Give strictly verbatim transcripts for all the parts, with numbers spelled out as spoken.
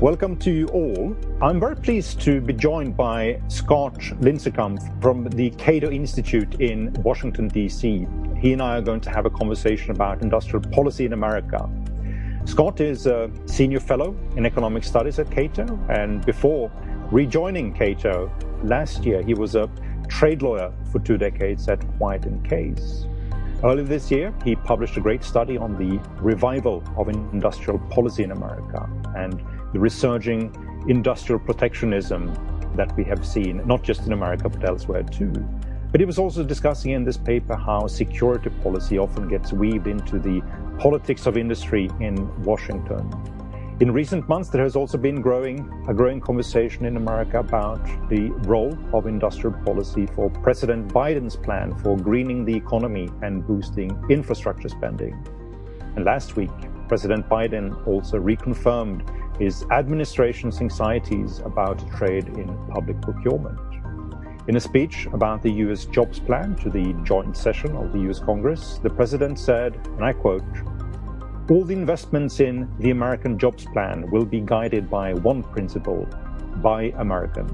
Welcome to you all. I'm very pleased to be joined by Scott Lincicum from the Cato Institute in Washington, D C. He and I are going to have a conversation about industrial policy in America. Scott is a senior fellow in economic studies at Cato, and before rejoining Cato last year, he was a trade lawyer for two decades at White and Case. Earlier this year, he published a great study on the revival of industrial policy in America and the resurging industrial protectionism that we have seen, not just in America, but elsewhere too. But he was also discussing in this paper how security policy often gets weaved into the politics of industry in Washington. In recent months, there has also been growing a growing conversation in America about the role of industrial policy for President Biden's plan for greening the economy and boosting infrastructure spending. And last week, President Biden also reconfirmed his administration's anxieties about trade in public procurement. In a speech about the U S jobs plan to the joint session of the U S Congress, the president said, and I quote, "All the investments in the American jobs plan will be guided by one principle, buy American.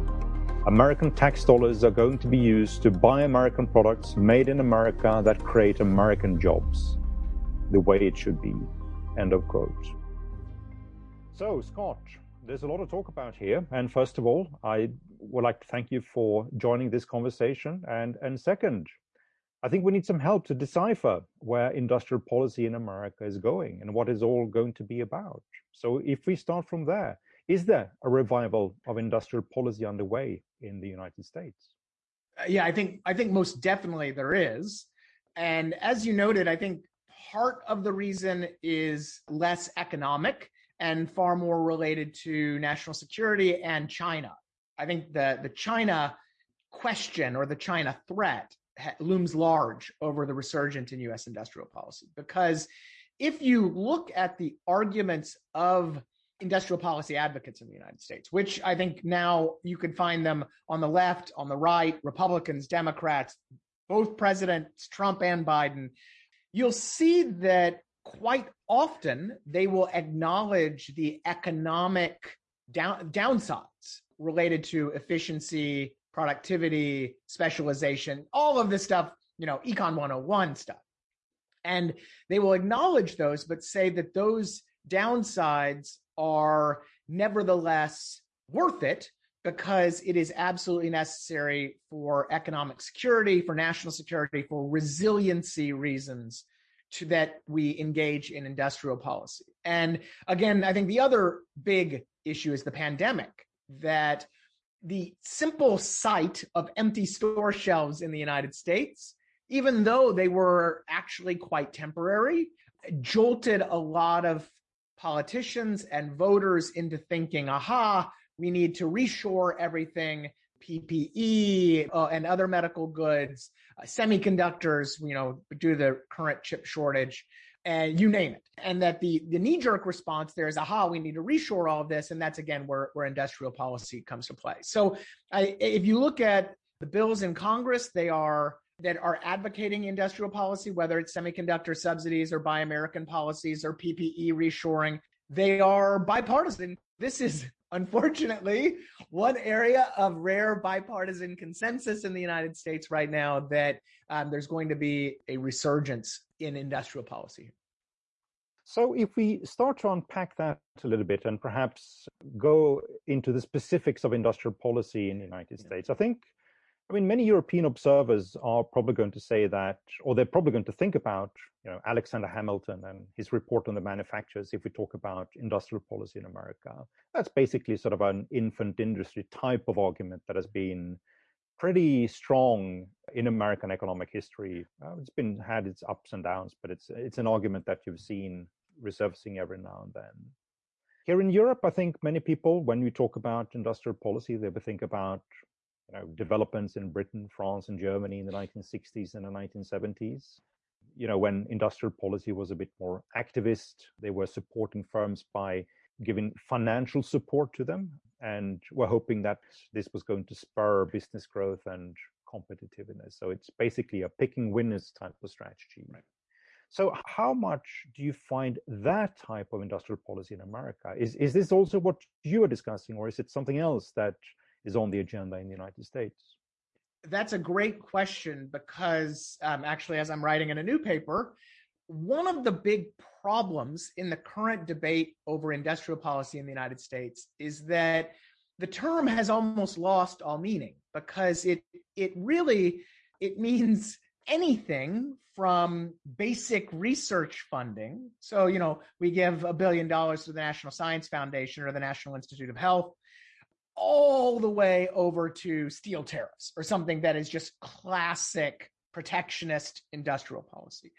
American tax dollars are going to be used to buy American products made in America that create American jobs, the way it should be," end of quote. So, Scott, there's a lot of talk about here. And first of all, I would like to thank you for joining this conversation. And, and second, I think we need some help to decipher where industrial policy in America is going and what it's all going to be about. So if we start from there, is there a revival of industrial policy underway in the United States? Yeah, I think, I think most definitely there is. And as you noted, I think part of the reason is less economic and far more related to national security and China. I think the, the China question or the China threat ha- looms large over the resurgence in U S industrial policy, because if you look at the arguments of industrial policy advocates in the United States, which I think now you could find them on the left, on the right, Republicans, Democrats, both Presidents Trump and Biden, you'll see that quite often, they will acknowledge the economic down, downsides related to efficiency, productivity, specialization, all of this stuff, you know, Econ one oh one stuff. And they will acknowledge those, but say that those downsides are nevertheless worth it because it is absolutely necessary for economic security, for national security, for resiliency reasons to that we engage in industrial policy. And again, I think the other big issue is the pandemic, that the simple sight of empty store shelves in the United States, even though they were actually quite temporary, jolted a lot of politicians and voters into thinking, aha, we need to reshore everything, P P E uh, and other medical goods, uh, semiconductors, you know, due to the current chip shortage, and uh, you name it. And that the, the knee-jerk response there is, aha, we need to reshore all of this. And that's, again, where, where industrial policy comes to play. So I, if you look at the bills in Congress, they are that are advocating industrial policy, whether it's semiconductor subsidies or Buy American policies or P P E reshoring, they are bipartisan. This is unfortunately one area of rare bipartisan consensus in the United States right now, that um, there's going to be a resurgence in industrial policy. So if we start to unpack that a little bit and perhaps go into the specifics of industrial policy in the United yeah. States, I think, I mean, many European observers are probably going to say that, or they're probably going to think about, you know, Alexander Hamilton and his report on the manufacturers, if we talk about industrial policy in America. That's basically sort of an infant industry type of argument that has been pretty strong in American economic history. Uh, it's been had its ups and downs, but it's it's an argument that you've seen resurfacing every now and then. Here in Europe, I think many people, when we talk about industrial policy, they think about, you know, developments in Britain, France, and Germany in the nineteen sixties and the nineteen seventies. You know, when industrial policy was a bit more activist, they were supporting firms by giving financial support to them and were hoping that this was going to spur business growth and competitiveness. So it's basically a picking winners type of strategy. Right. So how much do you find that type of industrial policy in America? Is, is this also what you are discussing, or is it something else that is on the agenda in the United States? That's a great question, because um, actually, as I'm writing in a new paper, one of the big problems in the current debate over industrial policy in the United States is that the term has almost lost all meaning, because it it really, it means anything from basic research funding. So, you know, we give a billion dollars to the National Science Foundation or the National Institute of Health, all the way over to steel tariffs or something that is just classic protectionist industrial policy.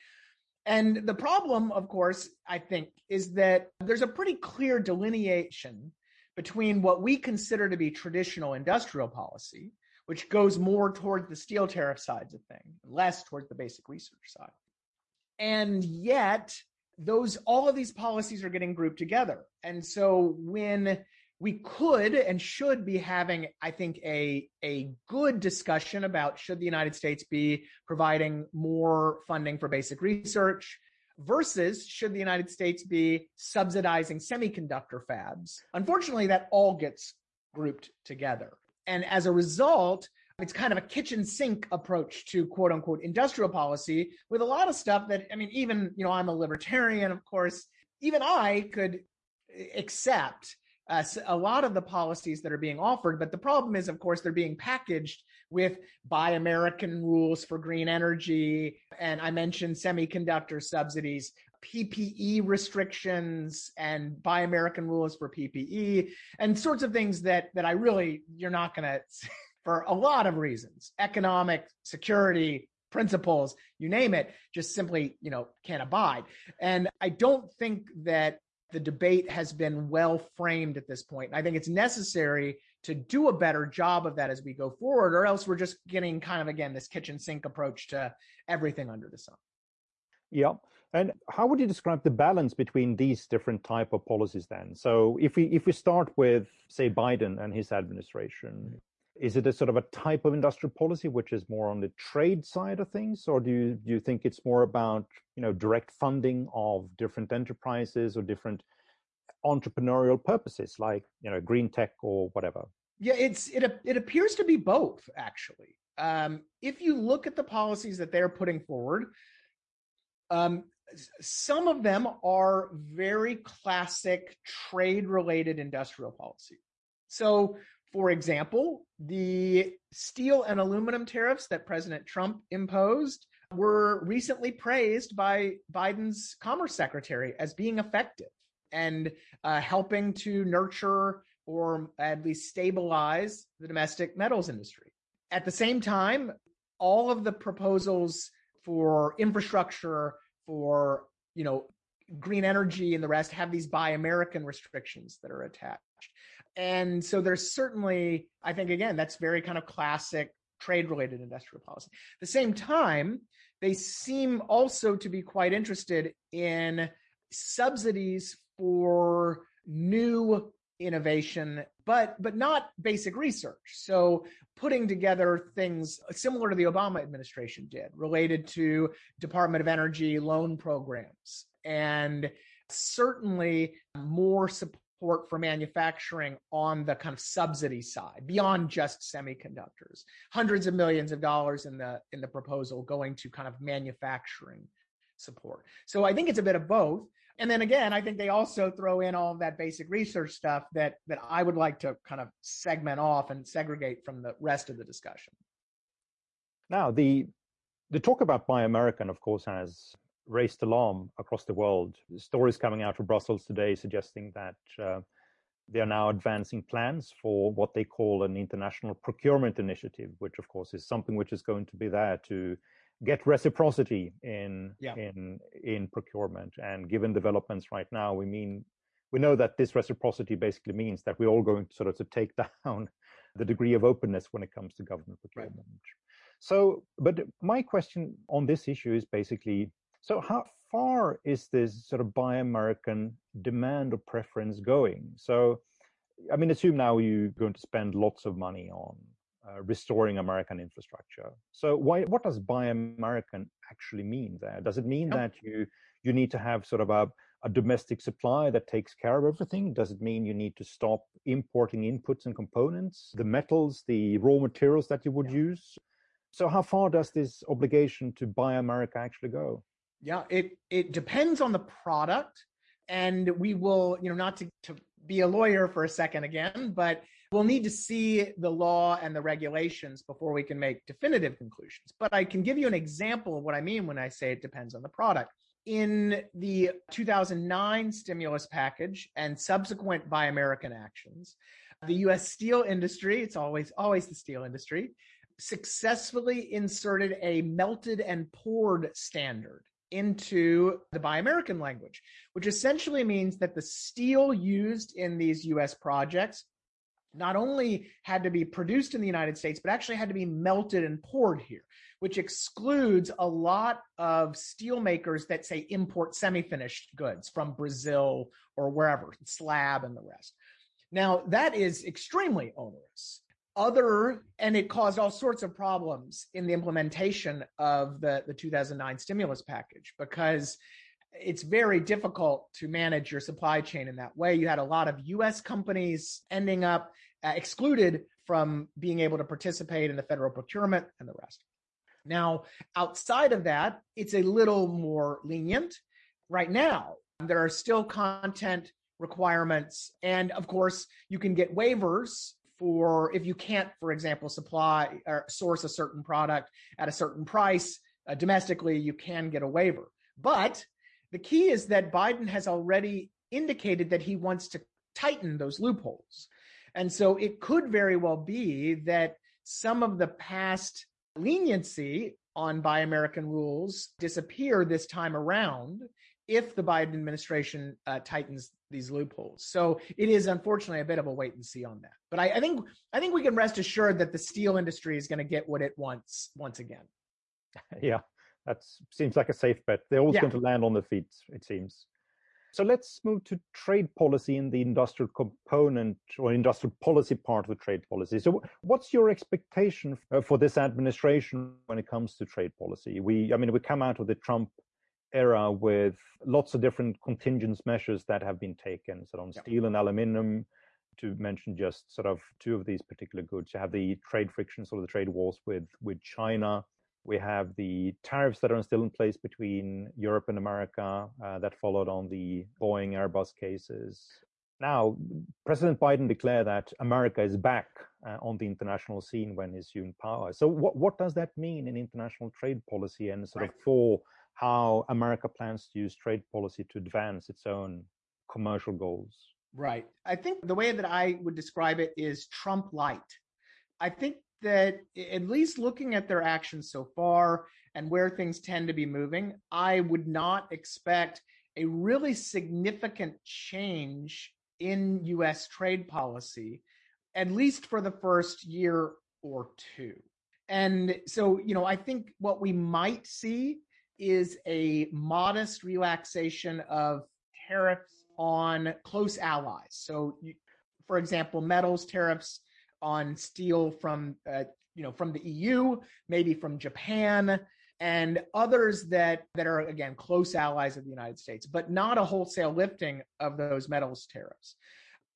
And the problem, of course, I think, is that there's a pretty clear delineation between what we consider to be traditional industrial policy, which goes more toward the steel tariff sides of things, less toward the basic research side. And yet, those all of these policies are getting grouped together. And so when we could and should be having, I think, a, a good discussion about should the United States be providing more funding for basic research versus should the United States be subsidizing semiconductor fabs. Unfortunately, that all gets grouped together. And as a result, it's kind of a kitchen sink approach to quote unquote industrial policy with a lot of stuff that, I mean, even, you know, I'm a libertarian, of course, even I could accept Uh, a lot of the policies that are being offered. But the problem is, of course, they're being packaged with Buy American rules for green energy. And I mentioned semiconductor subsidies, P P E restrictions, and Buy American rules for P P E, and sorts of things that, that I really, you're not going to, for a lot of reasons, economic security principles, you name it, just simply, you know, can't abide. And I don't think that the debate has been well framed at this point. I think it's necessary to do a better job of that as we go forward, or else we're just getting kind of, again, this kitchen sink approach to everything under the sun. Yeah. And how would you describe the balance between these different type of policies then? So if we if we start with, say, Biden and his administration, is it a sort of a type of industrial policy which is more on the trade side of things, or do you, do you think it's more about, you know, direct funding of different enterprises or different entrepreneurial purposes like, you know, green tech or whatever? Yeah, it's it it appears to be both, actually. Um, if you look at the policies that they're putting forward, um, some of them are very classic trade-related industrial policy. So, for example, the steel and aluminum tariffs that President Trump imposed were recently praised by Biden's Commerce Secretary as being effective and uh, helping to nurture or at least stabilize the domestic metals industry. At the same time, all of the proposals for infrastructure, for, you know, green energy and the rest have these Buy American restrictions that are attached. And so there's certainly, I think, again, that's very kind of classic trade-related industrial policy. At the same time, they seem also to be quite interested in subsidies for new innovation, but but not basic research. So putting together things similar to the Obama administration did, related to Department of Energy loan programs, and certainly more support for manufacturing on the kind of subsidy side, beyond just semiconductors. Hundreds of millions of dollars in the in the proposal going to kind of manufacturing support. So I think it's a bit of both. And then again, I think they also throw in all of that basic research stuff that that I would like to kind of segment off and segregate from the rest of the discussion. Now, the the talk about Buy American, of course, has raised alarm across the world. Stories coming out of Brussels today suggesting that uh, they are now advancing plans for what they call an international procurement initiative, which of course is something which is going to be there to get reciprocity in yeah. in in procurement. And given developments right now, we mean we know that this reciprocity basically means that we're all going to sort of to take down the degree of openness when it comes to government procurement. Right. So, but my question on this issue is basically, so how far is this sort of Buy American demand or preference going? So, I mean, assume now you're going to spend lots of money on uh, restoring American infrastructure. So why, what does Buy American actually mean there? Does it mean [S2] Yep. [S1] That you, you need to have sort of a, a domestic supply that takes care of everything? Does it mean you need to stop importing inputs and components, the metals, the raw materials that you would [S2] Yeah. [S1] Use? So how far does this obligation to Buy America actually go? Yeah, it, it depends on the product. And we will, you know, not to, to be a lawyer for a second again, but we'll need to see the law and the regulations before we can make definitive conclusions. But I can give you an example of what I mean when I say it depends on the product. In the two thousand nine stimulus package and subsequent Buy American actions, the U S steel industry, it's always, always the steel industry, successfully inserted a melted and poured standard into the Buy American language, which essentially means that the steel used in these U S projects not only had to be produced in the United States, but actually had to be melted and poured here, which excludes a lot of steelmakers that, say, import semi-finished goods from Brazil or wherever, slab and the rest. Now, that is extremely onerous. Other, and it caused all sorts of problems in the implementation of the, the two thousand nine stimulus package, because it's very difficult to manage your supply chain in that way. You had a lot of U S companies ending up uh, excluded from being able to participate in the federal procurement and the rest. Now, outside of that, it's a little more lenient. Right now, there are still content requirements, and of course, you can get waivers for if you can't, for example, supply or source a certain product at a certain price uh, domestically, you can get a waiver. But the key is that Biden has already indicated that he wants to tighten those loopholes. And so it could very well be that some of the past leniency on Buy American rules disappear this time around if the Biden administration uh, tightens these loopholes. So it is unfortunately a bit of a wait and see on that. But I, I think I think we can rest assured that the steel industry is going to get what it wants once again. Yeah, that seems like a safe bet. They're all yeah. going to land on their feet, it seems. So let's move to trade policy in the industrial component or industrial policy part of the trade policy. So what's your expectation for this administration when it comes to trade policy? We, I mean, we come out of the Trump era with lots of different contingent measures that have been taken, so on yep. steel and aluminum, to mention just sort of two of these particular goods. You have the trade frictions or the trade wars with, with China. We have the tariffs that are still in place between Europe and America uh, that followed on the Boeing Airbus cases. Now, President Biden declared that America is back uh, on the international scene when he assumed power. So what, what does that mean in international trade policy and sort right. of for how America plans to use trade policy to advance its own commercial goals? Right. I think the way that I would describe it is Trump light. I think that at least looking at their actions so far and where things tend to be moving, I would not expect a really significant change in U S trade policy, at least for the first year or two. And so, you know, I think what we might see is a modest relaxation of tariffs on close allies. So, you, for example, metals tariffs on steel from, uh, you know, from the E U, maybe from Japan, and others that, that are, again, close allies of the United States, but not a wholesale lifting of those metals tariffs.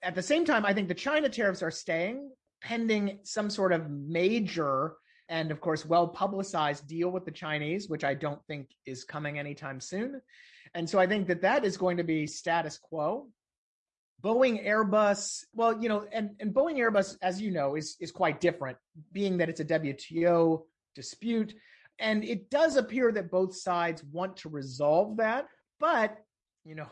At the same time, I think the China tariffs are staying pending some sort of major and, of course, well-publicized deal with the Chinese, which I don't think is coming anytime soon. And so I think that that is going to be status quo. Boeing Airbus, well, you know, and, and Boeing Airbus, as you know, is, is quite different, being that it's a W T O dispute. And it does appear that both sides want to resolve that. But, you know,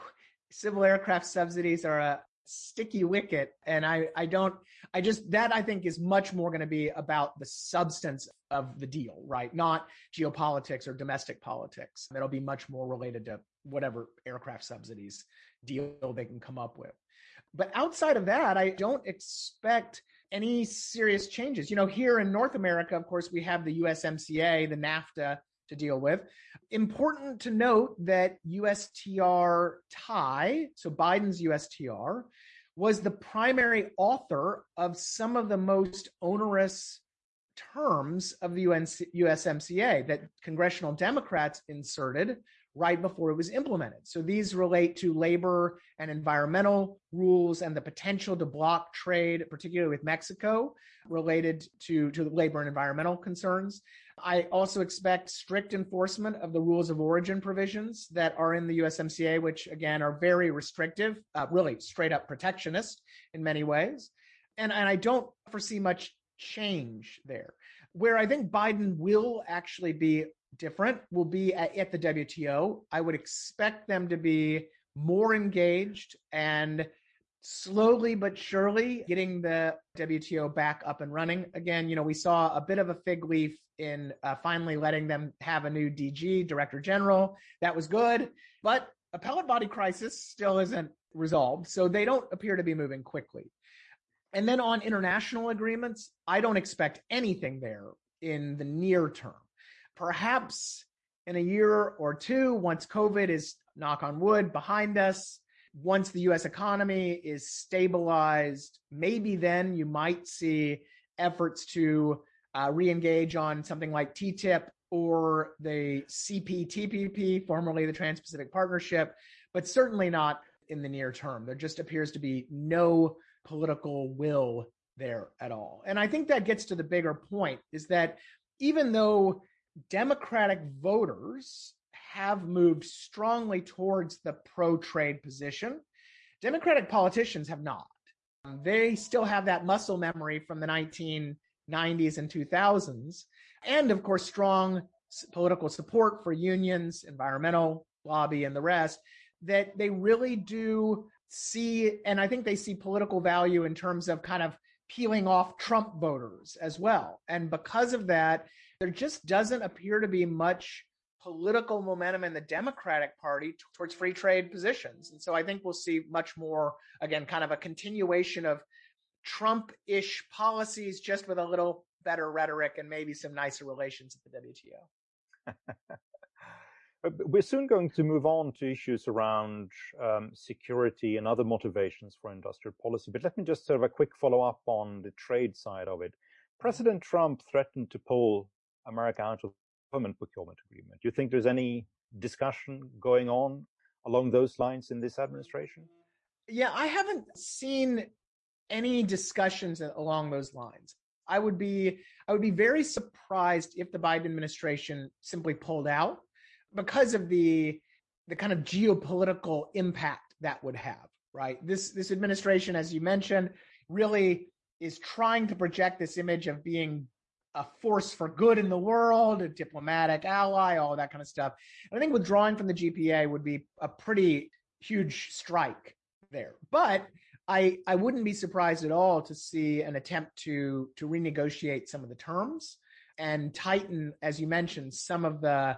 civil aircraft subsidies are a sticky wicket. And I, I don't, I just, that I think is much more going to be about the substance of the deal, right? Not geopolitics or domestic politics. That'll be much more related to whatever aircraft subsidies deal they can come up with. But outside of that, I don't expect any serious changes. You know, here in North America, of course, we have the U S M C A, the NAFTA to deal with. Important to note that U S T R Tai, so Biden's U S T R, was the primary author of some of the most onerous terms of the U S M C A that congressional Democrats inserted right before it was implemented. So these relate to labor and environmental rules and the potential to block trade, particularly with Mexico, related to, to labor and environmental concerns. I also expect strict enforcement of the rules of origin provisions that are in the U S M C A, which again are very restrictive, uh, really straight up protectionist in many ways. And, and I don't foresee much change there. Where I think Biden will actually be different will be at, at the W T O. I would expect them to be more engaged and slowly but surely getting the W T O back up and running. Again, you know, we saw a bit of a fig leaf in uh, finally letting them have a new D G, Director General. That was good, but appellate body crisis still isn't resolved. So they don't appear to be moving quickly. And then on international agreements, I don't expect anything there in the near term. Perhaps in a year or two, once COVID is, knock on wood, behind us, once the U S economy is stabilized, maybe then you might see efforts to uh, re-engage on something like T T I P or the C P T P P, formerly the Trans-Pacific Partnership, but certainly not in the near term. There just appears to be no political will there at all. And I think that gets to the bigger point, is that even though Democratic voters have moved strongly towards the pro-trade position, Democratic politicians have not. They still have that muscle memory from the nineteen nineties and two thousands, and of course, strong political support for unions, environmental lobby, and the rest, that they really do see, and I think they see political value in terms of kind of peeling off Trump voters as well. And because of that, there just doesn't appear to be much political momentum in the Democratic Party t- towards free trade positions. And so I think we'll see much more, again, kind of a continuation of Trump-ish policies, just with a little better rhetoric and maybe some nicer relations at the W T O. We're soon going to move on to issues around um, security and other motivations for industrial policy. But let me just sort of a quick follow-up on the trade side of it. President Trump threatened to pull America out of the government procurement agreement. Do you think there's any discussion going on along those lines in this administration? Yeah, I haven't seen any discussions along those lines. I would be, I would be very surprised if the Biden administration simply pulled out, because of the the kind of geopolitical impact that would have, right? This this administration, as you mentioned, really is trying to project this image of being a force for good in the world, a diplomatic ally, all that kind of stuff. And I think withdrawing from the G P A would be a pretty huge strike there. But I I wouldn't be surprised at all to see an attempt to to renegotiate some of the terms and tighten, as you mentioned, some of the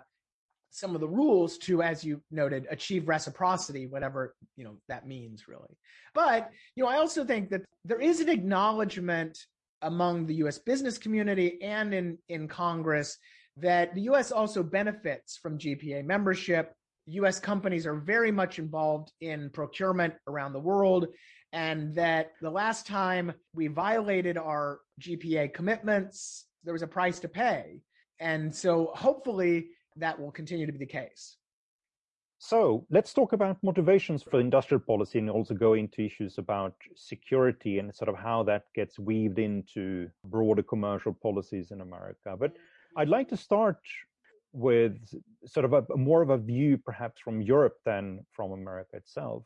some of the rules to, as you noted, achieve reciprocity, whatever, you know, that means really. But, you know, I also think that there is an acknowledgement among the U S business community and in, in Congress that the U S also benefits from G P A membership. U S companies are very much involved in procurement around the world, and that the last time we violated our G P A commitments, there was a price to pay. And so hopefully that will continue to be the case. So let's talk about motivations for industrial policy and also go into issues about security and sort of how that gets weaved into broader commercial policies in America. But I'd like to start with sort of a more of a view perhaps from Europe than from America itself.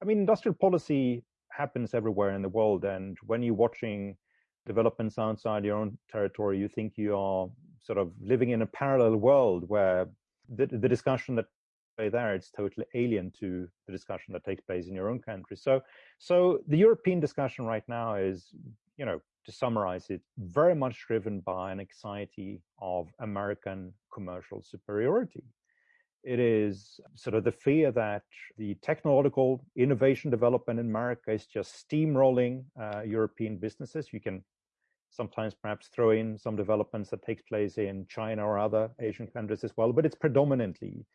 I mean, industrial policy happens everywhere in the world. And when you're watching developments outside your own territory, you think you are sort of living in a parallel world where the, the discussion that takes place there is totally alien to the discussion that takes place in your own country. So, so the European discussion right now is, you know, to summarize it, very much driven by an anxiety of American commercial superiority. It is sort of the fear that the technological innovation development in America is just steamrolling uh, European businesses. You can sometimes perhaps throw in some developments that takes place in China or other Asian countries as well, but it's predominantly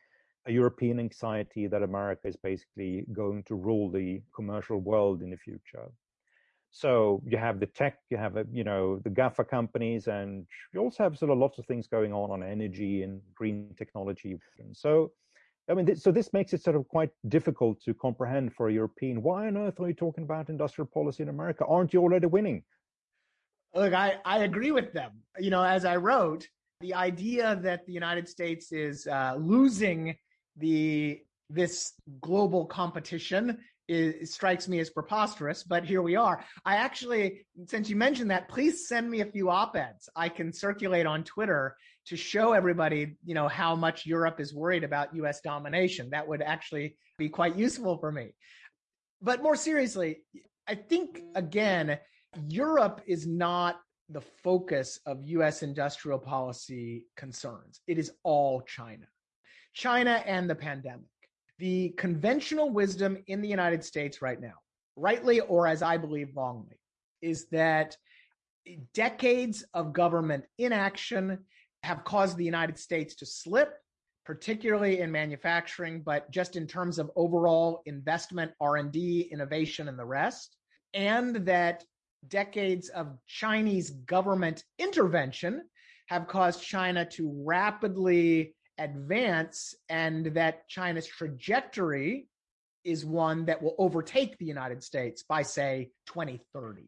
a European anxiety that America is basically going to rule the commercial world in the future. So you have the tech, you have, you know, the GAFA companies, and you also have sort of lots of things going on on energy and green technology. And so, I mean, th so this makes it sort of quite difficult to comprehend for a European. Why on earth are you talking about industrial policy in America? Aren't you already winning? Look, I, I agree with them. You know, as I wrote, the idea that the United States is uh, losing the this global competition is, strikes me as preposterous, but here we are. I actually, since you mentioned that, please send me a few op-eds I can circulate on Twitter to show everybody, you know, how much Europe is worried about U S domination. That would actually be quite useful for me. But more seriously, I think, again, Europe is not the focus of U S industrial policy concerns. It is all China. China and the pandemic. The conventional wisdom in the United States right now, rightly or as I believe wrongly, is that decades of government inaction have caused the United States to slip, particularly in manufacturing, but just in terms of overall investment, R and D, innovation, and the rest, and that decades of Chinese government intervention have caused China to rapidly advance, and that China's trajectory is one that will overtake the United States by, say, twenty thirty.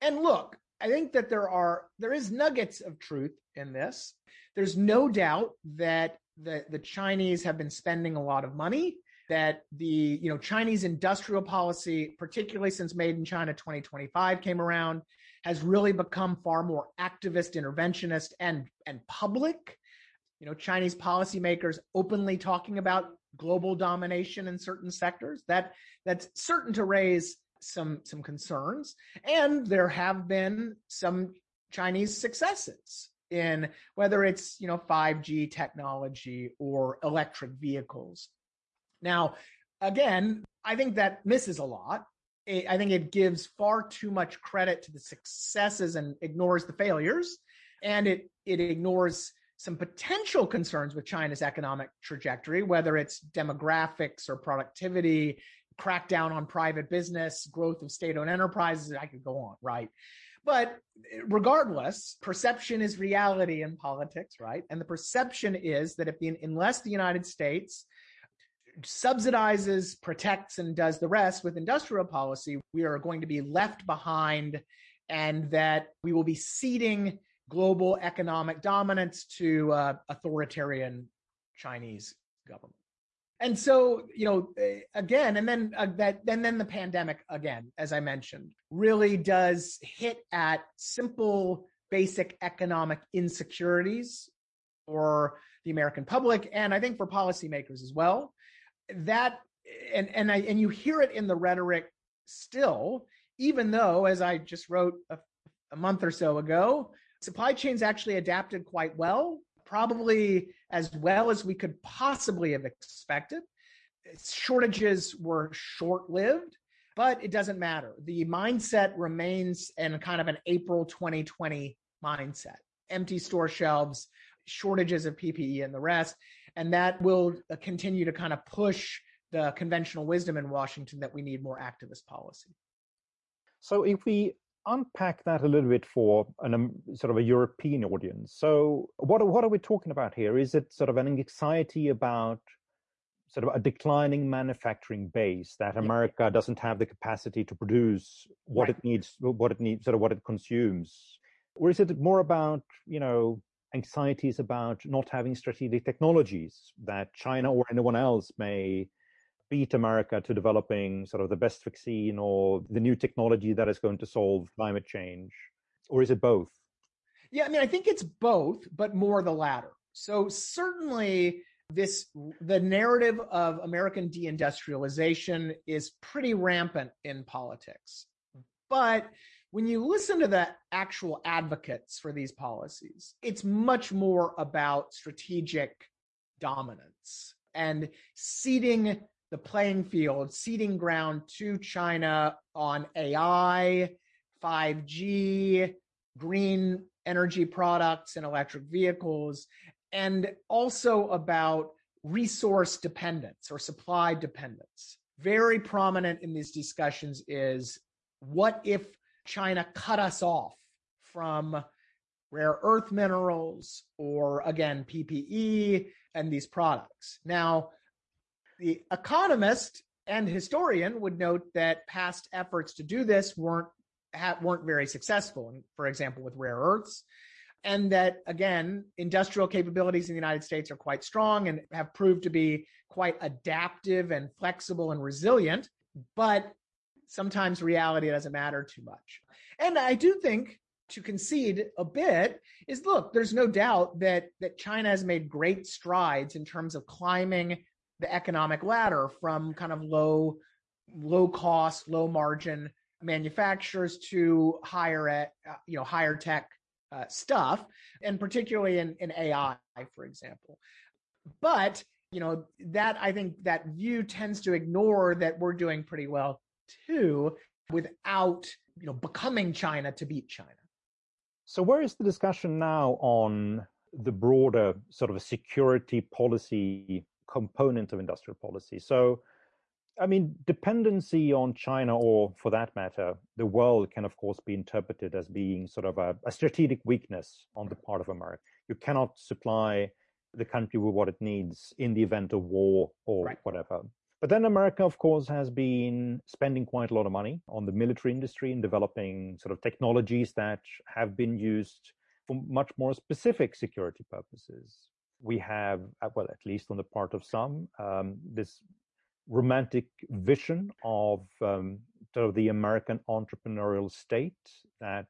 And look, I think that there are there is nuggets of truth in this. There's no doubt that the, the Chinese have been spending a lot of money, that the you know Chinese industrial policy, particularly since Made in China twenty twenty-five came around, has really become far more activist, interventionist, and, and public. You know, Chinese policymakers openly talking about global domination in certain sectors. That that's certain to raise some some concerns. And there have been some Chinese successes in whether it's, you know, five G technology or electric vehicles. Now, again, I think that misses a lot. It, I think it gives far too much credit to the successes and ignores the failures, and it it ignores some potential concerns with China's economic trajectory, whether it's demographics or productivity, crackdown on private business, growth of state-owned enterprises. I could go on, right? But regardless, perception is reality in politics, right? And the perception is that if the, unless the United States subsidizes, protects, and does the rest with industrial policy, we are going to be left behind, and that we will be ceding global economic dominance to uh, authoritarian Chinese government. And so, you know, again, and then uh, that, and then the pandemic, again, as I mentioned, really does hit at simple, basic economic insecurities for the American public, and I think for policymakers as well. That, and and I and you hear it in the rhetoric still, even though, as I just wrote a, a month or so ago, supply chains actually adapted quite well, probably as well as we could possibly have expected. Shortages were short-lived, but it doesn't matter. The mindset remains in kind of an April twenty twenty mindset, empty store shelves, shortages of P P E and the rest. And that will continue to kind of push the conventional wisdom in Washington that we need more activist policy. So if we unpack that a little bit for an, um, sort of a European audience. So what, what are we talking about here? Is it sort of an anxiety about sort of a declining manufacturing base, that America yeah. doesn't have the capacity to produce what right. it needs, what it needs, sort of what it consumes? Or is it more about, you know, anxieties about not having strategic technologies that China or anyone else may beat America to developing sort of the best vaccine or the new technology that is going to solve climate change? Or is it both? Yeah, I mean, I think it's both, but more the latter. So certainly this, the narrative of American deindustrialization is pretty rampant in politics. But when you listen to the actual advocates for these policies, it's much more about strategic dominance and ceding the playing field, ceding ground to China on A I, five G, green energy products and electric vehicles, and also about resource dependence or supply dependence. Very prominent in these discussions is what if China cut us off from rare earth minerals or, again, P P E and these products? Now, the economist and historian would note that past efforts to do this weren't weren't very successful, for example, with rare earths, and that, again, industrial capabilities in the United States are quite strong and have proved to be quite adaptive and flexible and resilient, but sometimes reality doesn't matter too much. And I do think, to concede a bit, is, look, there's no doubt that that China has made great strides in terms of climbing the economic ladder from kind of low, low cost, low margin manufacturers to higher, at, you know, higher tech uh, stuff, and particularly in, in A I, for example. But, you know, that I think that view tends to ignore that we're doing pretty well too, without, you know, becoming China to beat China. So where is the discussion now on the broader sort of security policy component of industrial policy? So, I mean, dependency on China, or for that matter, the world, can of course be interpreted as being sort of a, a strategic weakness on the part of America. You cannot supply the country with what it needs in the event of war or right. whatever. But then America, of course, has been spending quite a lot of money on the military industry and developing sort of technologies that have been used for much more specific security purposes. We have, well, at least on the part of some, um, this romantic vision of um, sort of the American entrepreneurial state, that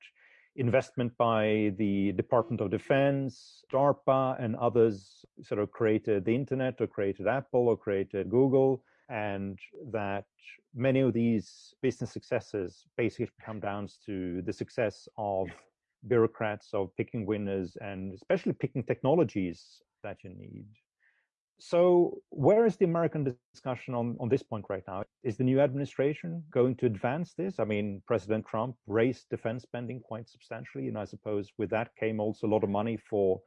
investment by the Department of Defense, DARPA, and others sort of created the internet, or created Apple, or created Google, and that many of these business successes basically come down to the success of bureaucrats, of picking winners, and especially picking technologies that you need. So where is the American discussion on, on this point right now? Is the new administration going to advance this? I mean, President Trump raised defense spending quite substantially, and I suppose with that came also a lot of money for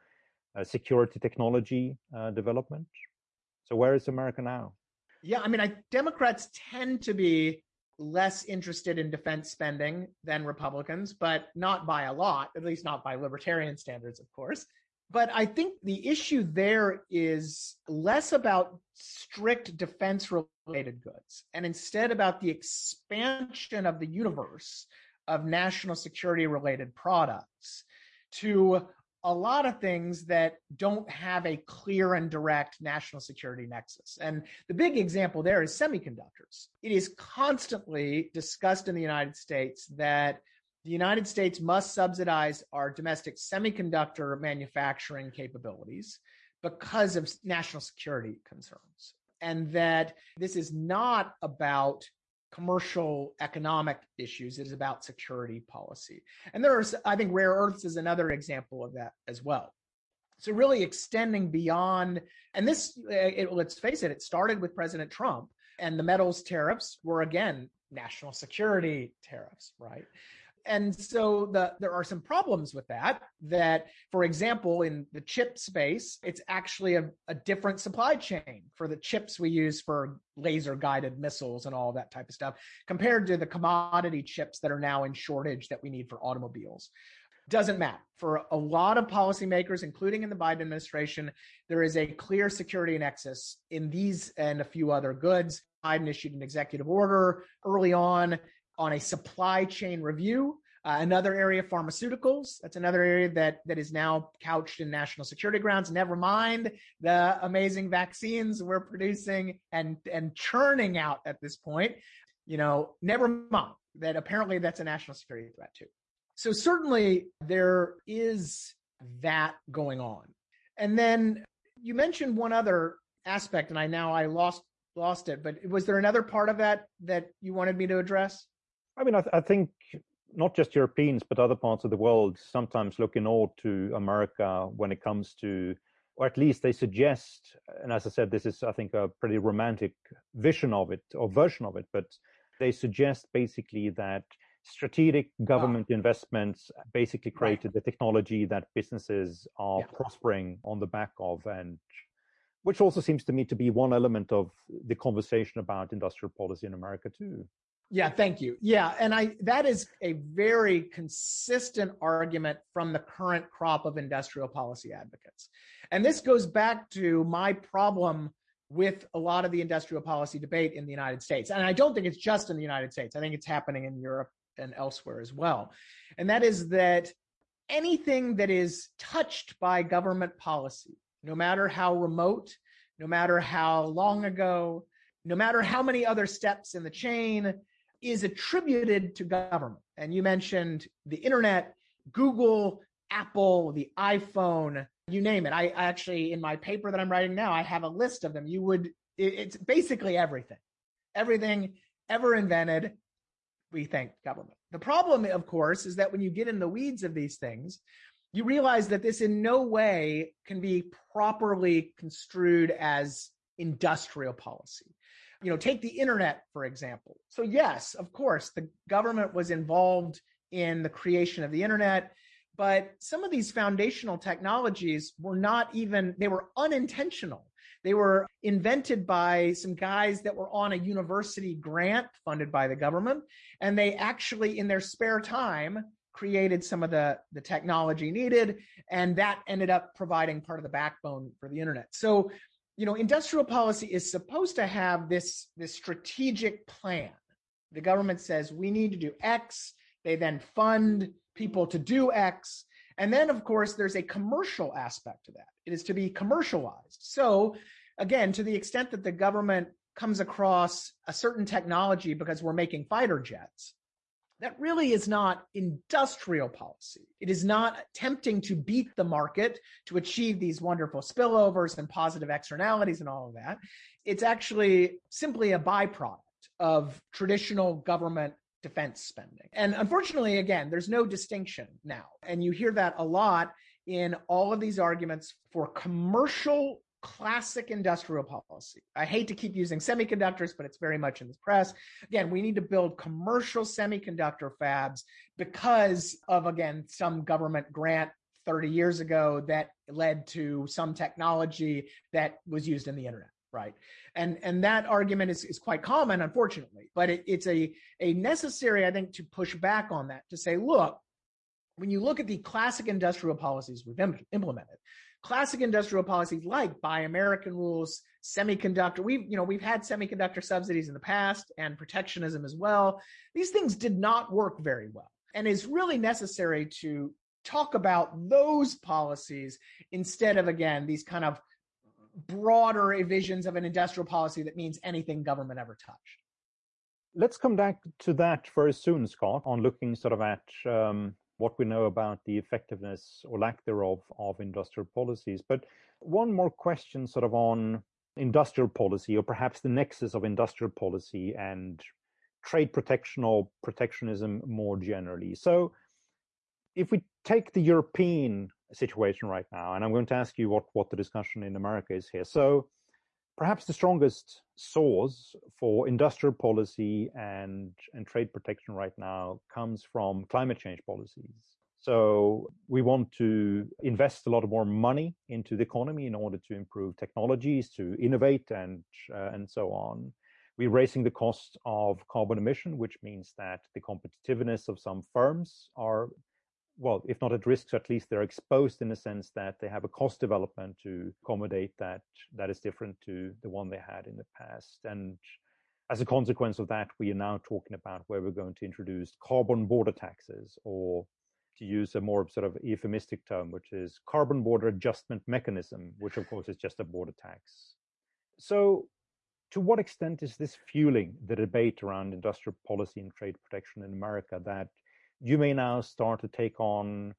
uh, security technology uh, development. So where is America now? Yeah, I mean, I, Democrats tend to be less interested in defense spending than Republicans, but not by a lot, at least not by libertarian standards, of course. But I think the issue there is less about strict defense-related goods, and instead about the expansion of the universe of national security-related products to a lot of things that don't have a clear and direct national security nexus. And the big example there is semiconductors. It is constantly discussed in the United States that the United States must subsidize our domestic semiconductor manufacturing capabilities because of national security concerns, and that this is not about commercial economic issues, it is about security policy. And there are, I think rare earths is another example of that as well. So really extending beyond, and this, it, let's face it, it started with President Trump, and the metals tariffs were, again, national security tariffs, right? And so the, there are some problems with that, that, for example, in the chip space, it's actually a, a different supply chain for the chips we use for laser-guided missiles and all that type of stuff, compared to the commodity chips that are now in shortage that we need for automobiles. Doesn't matter. For a lot of policymakers, including in the Biden administration, there is a clear security nexus in these and a few other goods. Biden issued an executive order early on on a supply chain review, uh, another area, pharmaceuticals. That's another area that, that is now couched in national security grounds, never mind the amazing vaccines we're producing and, and churning out at this point, you know, never mind that apparently that's a national security threat too. So certainly there is that going on. And then you mentioned one other aspect, and I now I lost lost it, but was there another part of that that you wanted me to address? I mean, I, th- I think not just Europeans, but other parts of the world sometimes look in awe to America when it comes to, or at least they suggest, and as I said, this is, I think, a pretty romantic vision of it, or version of it, but they suggest basically that strategic government wow. investments basically created right. the technology that businesses are yeah. prospering on the back of, and which also seems to me to be one element of the conversation about industrial policy in America too. Yeah, thank you. Yeah, and I that is a very consistent argument from the current crop of industrial policy advocates. And this goes back to my problem with a lot of the industrial policy debate in the United States. And I don't think it's just in the United States. I think it's happening in Europe and elsewhere as well. And that is that anything that is touched by government policy, no matter how remote, no matter how long ago, no matter how many other steps in the chain, is attributed to government. And you mentioned the internet, Google, Apple, the iPhone, you name it. I, I actually, in my paper that I'm writing now, I have a list of them. You would, it, it's basically everything, everything ever invented, we thank government. The problem, of course, is that when you get in the weeds of these things, you realize that this in no way can be properly construed as industrial policy. You know, take the internet, for example. So yes, of course, the government was involved in the creation of the internet, but some of these foundational technologies were not even, they were unintentional. They were invented by some guys that were on a university grant funded by the government, and they actually, in their spare time, created some of the, the technology needed, and that ended up providing part of the backbone for the internet. So, you know, industrial policy is supposed to have this, this strategic plan. The government says, we need to do X. They then fund people to do X. And then, of course, there's a commercial aspect to that. It is to be commercialized. So, again, to the extent that the government comes across a certain technology because we're making fighter jets, that really is not industrial policy. It is not attempting to beat the market to achieve these wonderful spillovers and positive externalities and all of that. It's actually simply a byproduct of traditional government defense spending. And unfortunately, again, there's no distinction now. And you hear that a lot in all of these arguments for commercial classic industrial policy. I hate to keep using semiconductors, but it's very much in the press. Again, we need to build commercial semiconductor fabs because of, again, some government grant thirty years ago that led to some technology that was used in the internet, right? And and that argument is, is quite common, unfortunately, but it, it's a, a necessary, I think, to push back on that, to say, look, when you look at the classic industrial policies we've im- implemented, classic industrial policies like Buy American rules, semiconductor, we've, you know, we've had semiconductor subsidies in the past and protectionism as well. These things did not work very well. And it's really necessary to talk about those policies instead of, again, these kind of broader visions of an industrial policy that means anything government ever touched. Let's come back to that very soon, Scott, on looking sort of at um... what we know about the effectiveness or lack thereof of industrial policies. But one more question sort of on industrial policy, or perhaps the nexus of industrial policy and trade protection or protectionism more generally. So if we take the European situation right now, and I'm going to ask you what, what the discussion in America is here. So perhaps the strongest source for industrial policy and, and trade protection right now comes from climate change policies. So we want to invest a lot more money into the economy in order to improve technologies, to innovate, and, uh, and so on. We're raising the cost of carbon emission, which means that the competitiveness of some firms are, well, if not at risk, so at least they're exposed in the sense that they have a cost development to accommodate that that is different to the one they had in the past. And as a consequence of that, we are now talking about where we're going to introduce carbon border taxes, or to use a more sort of euphemistic term, which is carbon border adjustment mechanism, which of course is just a border tax. So to what extent is this fueling the debate around industrial policy and trade protection in America, that you may now start to take on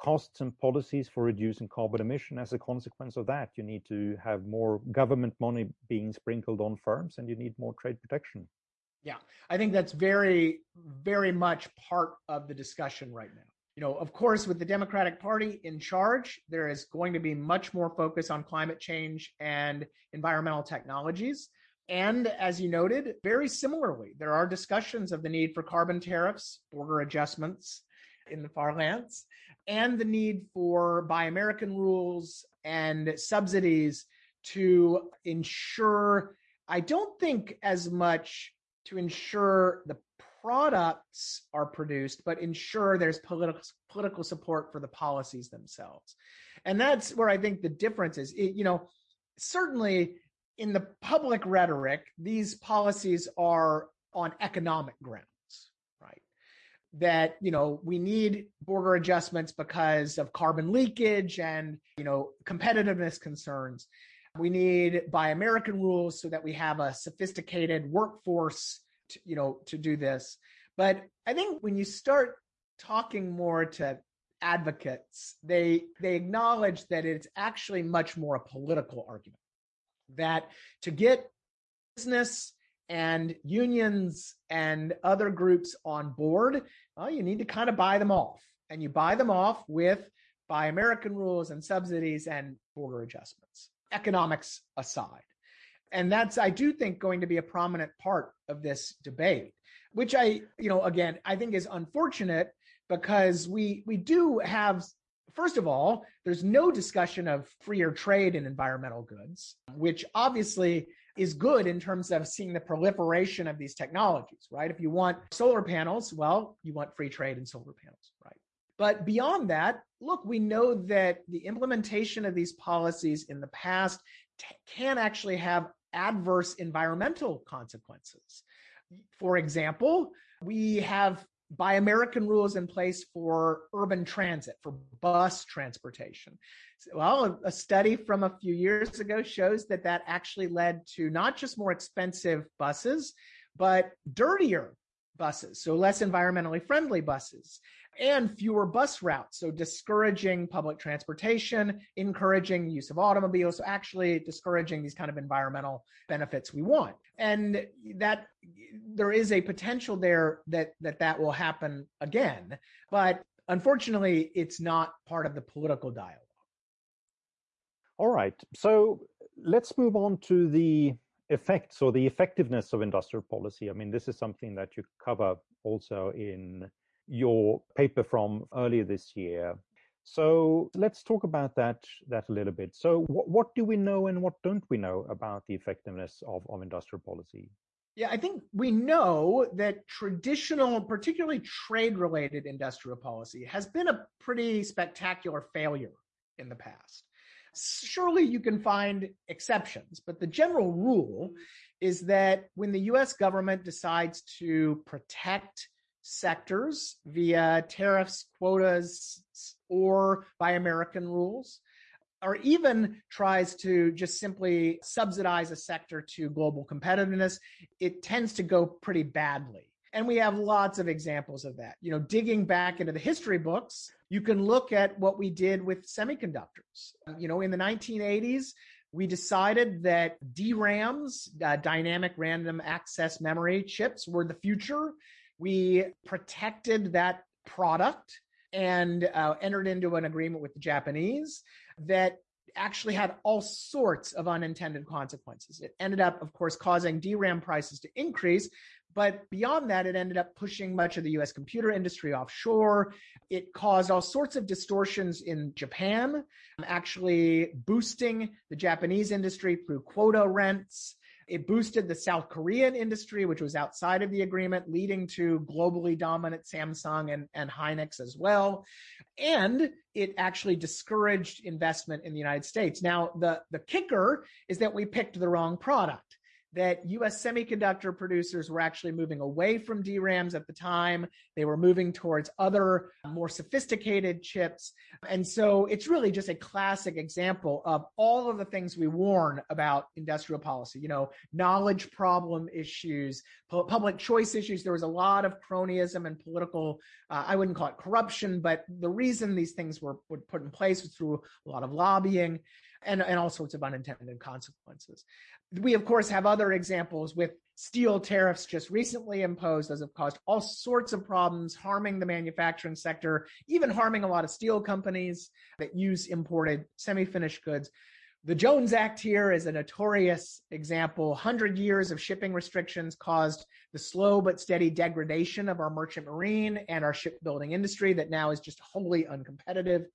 costs and policies for reducing carbon emission? As a consequence of that, you need to have more government money being sprinkled on firms, and you need more trade protection. Yeah, I think that's very, very much part of the discussion right now. You know, of course, with the Democratic Party in charge, there is going to be much more focus on climate change and environmental technologies. And as you noted, very similarly, there are discussions of the need for carbon tariffs, border adjustments in the parlance, and the need for Buy American rules and subsidies to ensure, I don't think as much to ensure the products are produced, but ensure there's political political support for the policies themselves. And that's where I think the difference is. It, you know, certainly in the public rhetoric, these policies are on economic grounds, right? That, you know, we need border adjustments because of carbon leakage and, you know, competitiveness concerns. We need Buy American rules so that we have a sophisticated workforce, to, you know, to do this. But I think when you start talking more to advocates, they they acknowledge that it's actually much more a political argument, that to get business and unions and other groups on board, well, you need to kind of buy them off. And you buy them off with Buy American rules and subsidies and border adjustments, economics aside. And that's, I do think, going to be a prominent part of this debate, which I, you know, again, I think is unfortunate because we we do have, first of all, there's no discussion of freer trade in environmental goods, which obviously is good in terms of seeing the proliferation of these technologies, right? If you want solar panels, well, you want free trade in solar panels, right? But beyond that, look, we know that the implementation of these policies in the past t- can actually have adverse environmental consequences. For example, we have Buy American rules in place for urban transit, for bus transportation. Well, a study from a few years ago shows that that actually led to not just more expensive buses, but dirtier buses, so less environmentally friendly buses, and fewer bus routes, so discouraging public transportation, encouraging use of automobiles, so actually discouraging these kind of environmental benefits we want. And that there is a potential there that that, that will happen again. But unfortunately, it's not part of the political dialogue. All right. So let's move on to the effects or the effectiveness of industrial policy. I mean, this is something that you cover also in your paper from earlier this year. So let's talk about that that a little bit. So what, what do we know and what don't we know about the effectiveness of, of industrial policy? Yeah, I think we know that traditional, particularly trade-related industrial policy has been a pretty spectacular failure in the past. Surely you can find exceptions, but the general rule is that when the U S government decides to protect sectors via tariffs, quotas, or Buy American rules, or even tries to just simply subsidize a sector to global competitiveness, it tends to go pretty badly. And we have lots of examples of that. You know, digging back into the history books, you can look at what we did with semiconductors. You know, in the nineteen eighties, we decided that D RAMs, uh, dynamic random access memory chips, were the future. We protected that product and uh, entered into an agreement with the Japanese that actually had all sorts of unintended consequences. It ended up, of course, causing D RAM prices to increase. But beyond that, it ended up pushing much of the U S computer industry offshore. It caused all sorts of distortions in Japan, actually boosting the Japanese industry through quota rents. It boosted the South Korean industry, which was outside of the agreement, leading to globally dominant Samsung and, and Hynix as well. And it actually discouraged investment in the United States. Now, the, the kicker is that we picked the wrong product, that U S semiconductor producers were actually moving away from D RAMs at the time. They were moving towards other more sophisticated chips. And so it's really just a classic example of all of the things we warn about industrial policy, you know, knowledge problem issues, pu- public choice issues. There was a lot of cronyism and political, uh, I wouldn't call it corruption, but the reason these things were, were put in place was through a lot of lobbying. And, and all sorts of unintended consequences. We, of course, have other examples with steel tariffs just recently imposed. Those have caused all sorts of problems, harming the manufacturing sector, even harming a lot of steel companies that use imported semi-finished goods. The Jones Act here is a notorious example. one hundred years of shipping restrictions caused the slow but steady degradation of our merchant marine and our shipbuilding industry that now is just wholly uncompetitive.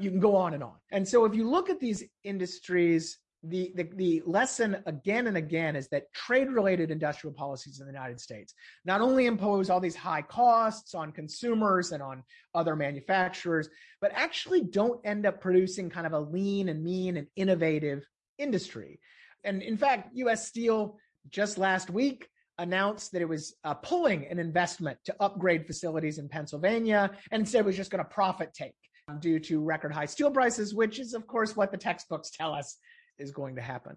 You can go on and on. And so if you look at these industries the, the, the lesson again and again is that trade-related industrial policies in the United States not only impose all these high costs on consumers and on other manufacturers, but actually don't end up producing kind of a lean and mean and innovative industry. And in fact, U S Steel just last week announced that it was uh, pulling an investment to upgrade facilities in Pennsylvania and said it was just going to profit take due to record high steel prices, which is, of course, what the textbooks tell us is going to happen.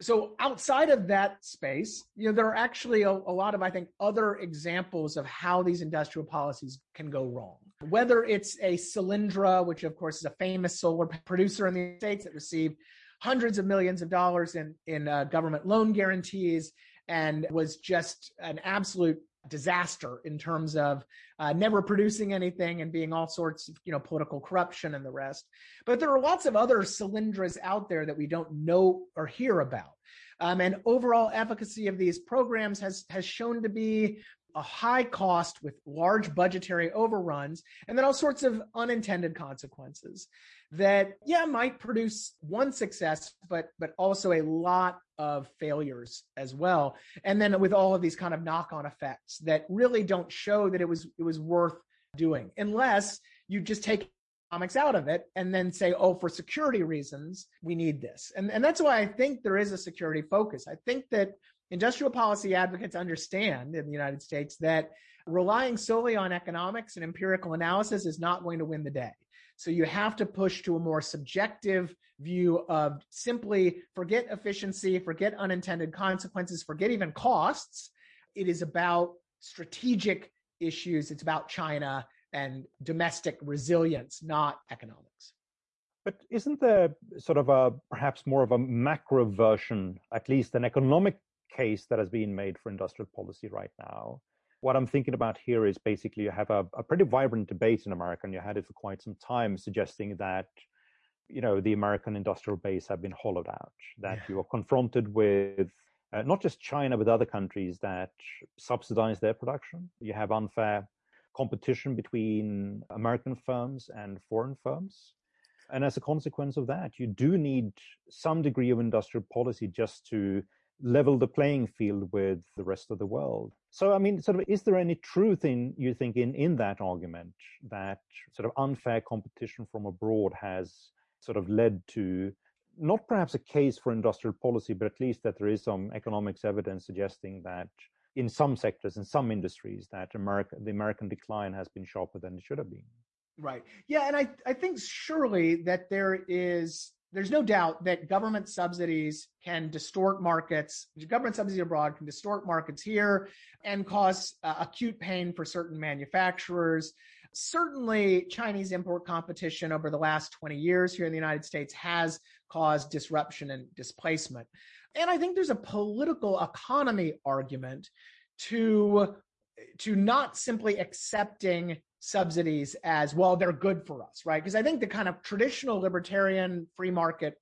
So outside of that space, you know, there are actually a, a lot of, I think, other examples of how these industrial policies can go wrong. Whether it's a Solyndra, which, of course, is a famous solar producer in the United States that received hundreds of millions of dollars in, in uh, government loan guarantees, and was just an absolute disaster in terms of uh, never producing anything and being all sorts of, you know, political corruption and the rest. But there are lots of other Solyndras out there that we don't know or hear about. Um, and overall efficacy of these programs has, has shown to be a high cost with large budgetary overruns, and then all sorts of unintended consequences that, yeah, might produce one success, but but also a lot of failures as well. And then with all of these kind of knock-on effects that really don't show that it was it was worth doing, unless you just take economics out of it and then say, oh, for security reasons, we need this. And, and that's why I think there is a security focus. I think that industrial policy advocates understand in the United States that relying solely on economics and empirical analysis is not going to win the day. So you have to push to a more subjective view of simply forget efficiency, forget unintended consequences, forget even costs. It is about strategic issues. It's about China and domestic resilience, not economics. But isn't there sort of a perhaps more of a macro version, at least an economic case that has been made for industrial policy right now? What I'm thinking about here is basically you have a, a pretty vibrant debate in America, and you had it for quite some time, suggesting that, you know, the American industrial base have been hollowed out, that yeah. you are confronted with uh, not just China, but other countries that subsidize their production. You have unfair competition between American firms and foreign firms. And as a consequence of that, you do need some degree of industrial policy just to level the playing field with the rest of the world. So, I mean, sort of, is there any truth in, you think, in, in that argument that sort of unfair competition from abroad has sort of led to not perhaps a case for industrial policy, but at least that there is some economics evidence suggesting that in some sectors, in some industries, that America, the American decline has been sharper than it should have been? Right. Yeah. And I, I think surely that there is... There's no doubt that government subsidies can distort markets. Government subsidies abroad can distort markets here and cause uh, acute pain for certain manufacturers. Certainly, Chinese import competition over the last twenty years here in the United States has caused disruption and displacement. And I think there's a political economy argument to, to not simply accepting subsidies as, well, they're good for us, right? Because I think the kind of traditional libertarian free market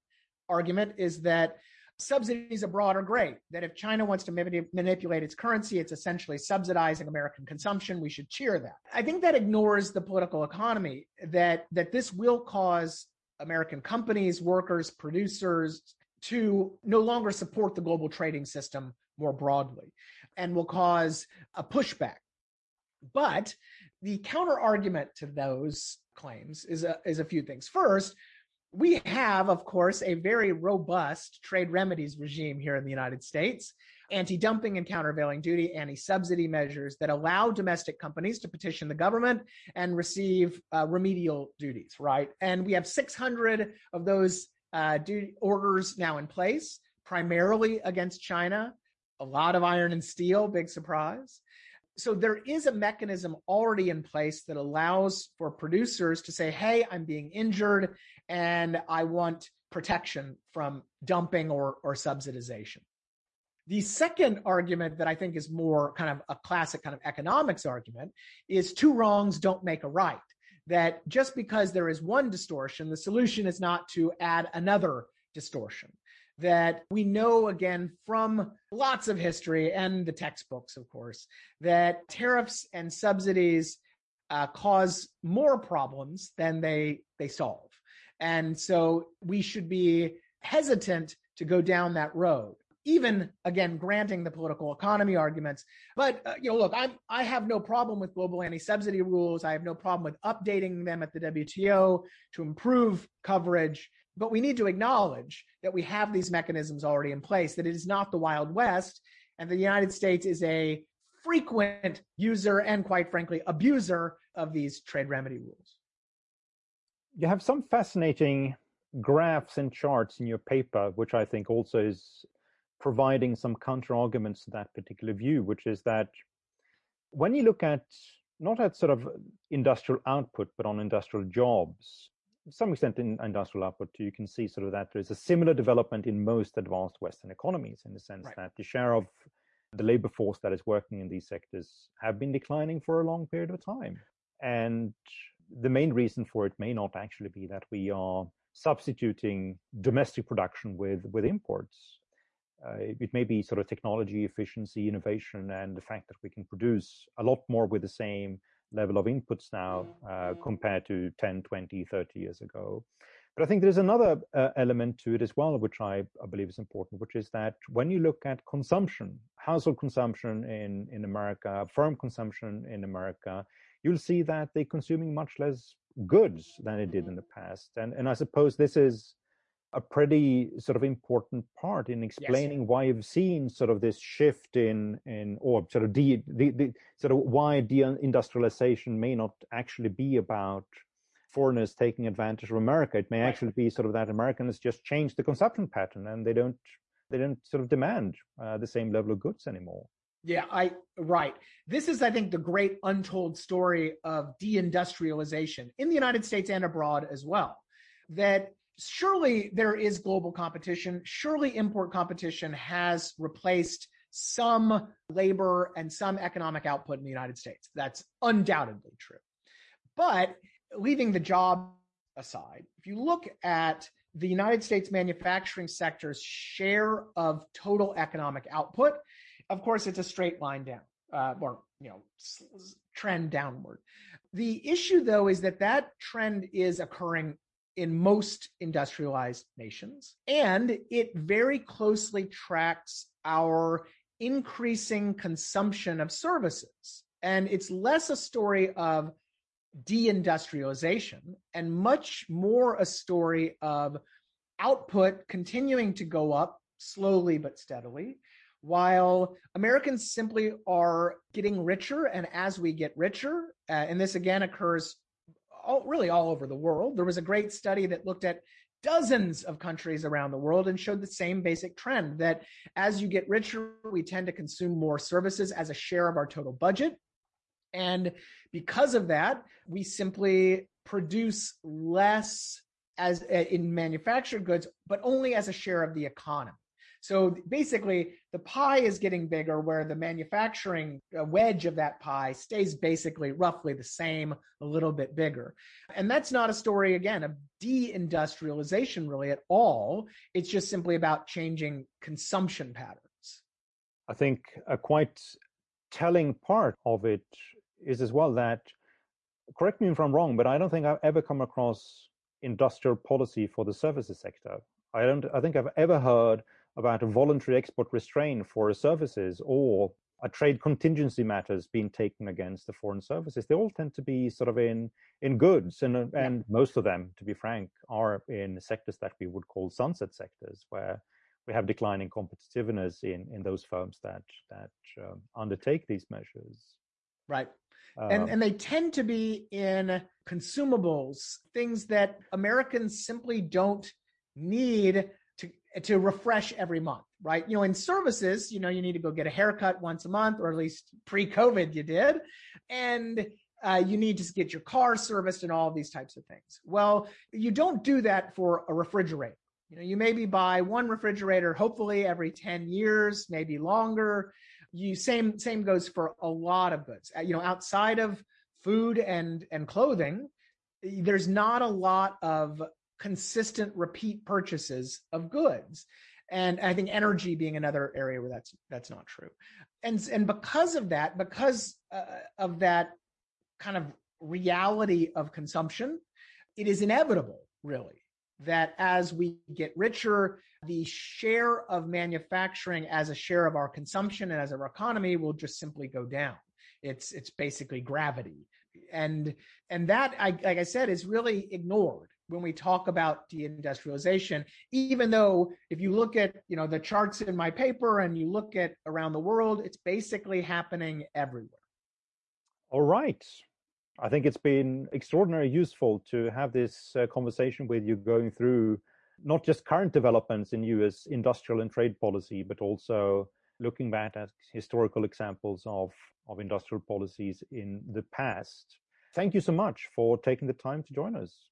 argument is that subsidies abroad are great, that if China wants to manipulate its currency, it's essentially subsidizing American consumption. We should cheer that. I think that ignores the political economy, that, that this will cause American companies, workers, producers to no longer support the global trading system more broadly and will cause a pushback. But the counter argument to those claims is a, is a few things. First, we have, of course, a very robust trade remedies regime here in the United States, anti-dumping and countervailing duty, anti-subsidy measures that allow domestic companies to petition the government and receive uh, remedial duties, right? And we have six hundred of those uh, duty orders now in place, primarily against China, a lot of iron and steel, big surprise. So there is a mechanism already in place that allows for producers to say, hey, I'm being injured and I want protection from dumping or, or subsidization. The second argument that I think is more kind of a classic kind of economics argument is two wrongs don't make a right. That just because there is one distortion, the solution is not to add another distortion. That we know, again, from lots of history and the textbooks, of course, that tariffs and subsidies uh, cause more problems than they, they solve. And so we should be hesitant to go down that road, even, again, granting the political economy arguments. But, uh, you know, look, I'm, I have no problem with global anti-subsidy rules. I have no problem with updating them at the W T O to improve coverage. But we need to acknowledge that we have these mechanisms already in place, that it is not the Wild West, and the United States is a frequent user and, quite frankly, abuser of these trade remedy rules. You have some fascinating graphs and charts in your paper, which I think also is providing some counter-arguments to that particular view, which is that when you look at, not at sort of industrial output, but on industrial jobs, to some extent in industrial output too, you can see sort of that there's a similar development in most advanced Western economies, in the sense right. that the share of the labor force that is working in these sectors have been declining for a long period of time. And the main reason for it may not actually be that we are substituting domestic production with, with imports. Uh, it may be sort of technology, efficiency, innovation, and the fact that we can produce a lot more with the same level of inputs now uh, compared to ten, twenty, thirty years ago. But I think there's another uh, element to it as well, which I, I believe is important, which is that when you look at consumption, household consumption in, in America, firm consumption in America, you'll see that they're consuming much less goods than it did in the past. And, and I suppose this is a pretty sort of important part in explaining yes. why you've seen sort of this shift in, in or sort of the de, de, de, sort of why deindustrialization may not actually be about foreigners taking advantage of America. It may right. actually be sort of that Americans just change the consumption pattern and they don't they don't sort of demand uh, the same level of goods anymore. Yeah, I right. This is, I think, the great untold story of deindustrialization in the United States and abroad as well. That surely there is global competition. Surely import competition has replaced some labor and some economic output in the United States. That's undoubtedly true. But leaving the job aside, if you look at the United States manufacturing sector's share of total economic output, of course, it's a straight line down uh, or, you know, trend downward. The issue, though, is that that trend is occurring in most industrialized nations, and it very closely tracks our increasing consumption of services. And it's less a story of deindustrialization and much more a story of output continuing to go up slowly but steadily, while Americans simply are getting richer. And as we get richer, uh, and this again occurs all, really all over the world. There was a great study that looked at dozens of countries around the world and showed the same basic trend, that as you get richer, we tend to consume more services as a share of our total budget. And because of that, we simply produce less as uh, in manufactured goods, but only as a share of the economy. So basically, the pie is getting bigger, where the manufacturing wedge of that pie stays basically roughly the same, a little bit bigger. And that's not a story, again, of deindustrialization really at all. It's just simply about changing consumption patterns. I think a quite telling part of it is as well that, correct me if I'm wrong, but I don't think I've ever come across industrial policy for the services sector. I don't. I think I've ever heard about a voluntary export restraint for services or a trade contingency matters being taken against the foreign services. They all tend to be sort of in, in goods. And, and yeah. most of them, to be frank, are in sectors that we would call sunset sectors, where we have declining competitiveness in, in those firms that, that um, undertake these measures. Right. Um, and, and they tend to be in consumables, things that Americans simply don't need to to refresh every month, right? You know, in services, you know, you need to go get a haircut once a month, or at least pre-COVID you did. And uh, you need to get your car serviced and all these types of things. Well, you don't do that for a refrigerator. You know, you maybe buy one refrigerator, hopefully every ten years, maybe longer. You same same goes for a lot of goods. You know, outside of food and, and clothing, there's not a lot of consistent repeat purchases of goods. And I think energy being another area where that's that's not true. And, and because of that, because uh, of that kind of reality of consumption, it is inevitable, really, that as we get richer, the share of manufacturing as a share of our consumption and as our economy will just simply go down. It's it's basically gravity. And and that, I, like I said, is really ignored when we talk about deindustrialization, even though if you look at, you know, the charts in my paper and you look at around the world, it's basically happening everywhere. All right. I think it's been extraordinarily useful to have this uh, conversation with you, going through not just current developments in U S industrial and trade policy, but also looking back at historical examples of, of industrial policies in the past. Thank you so much for taking the time to join us.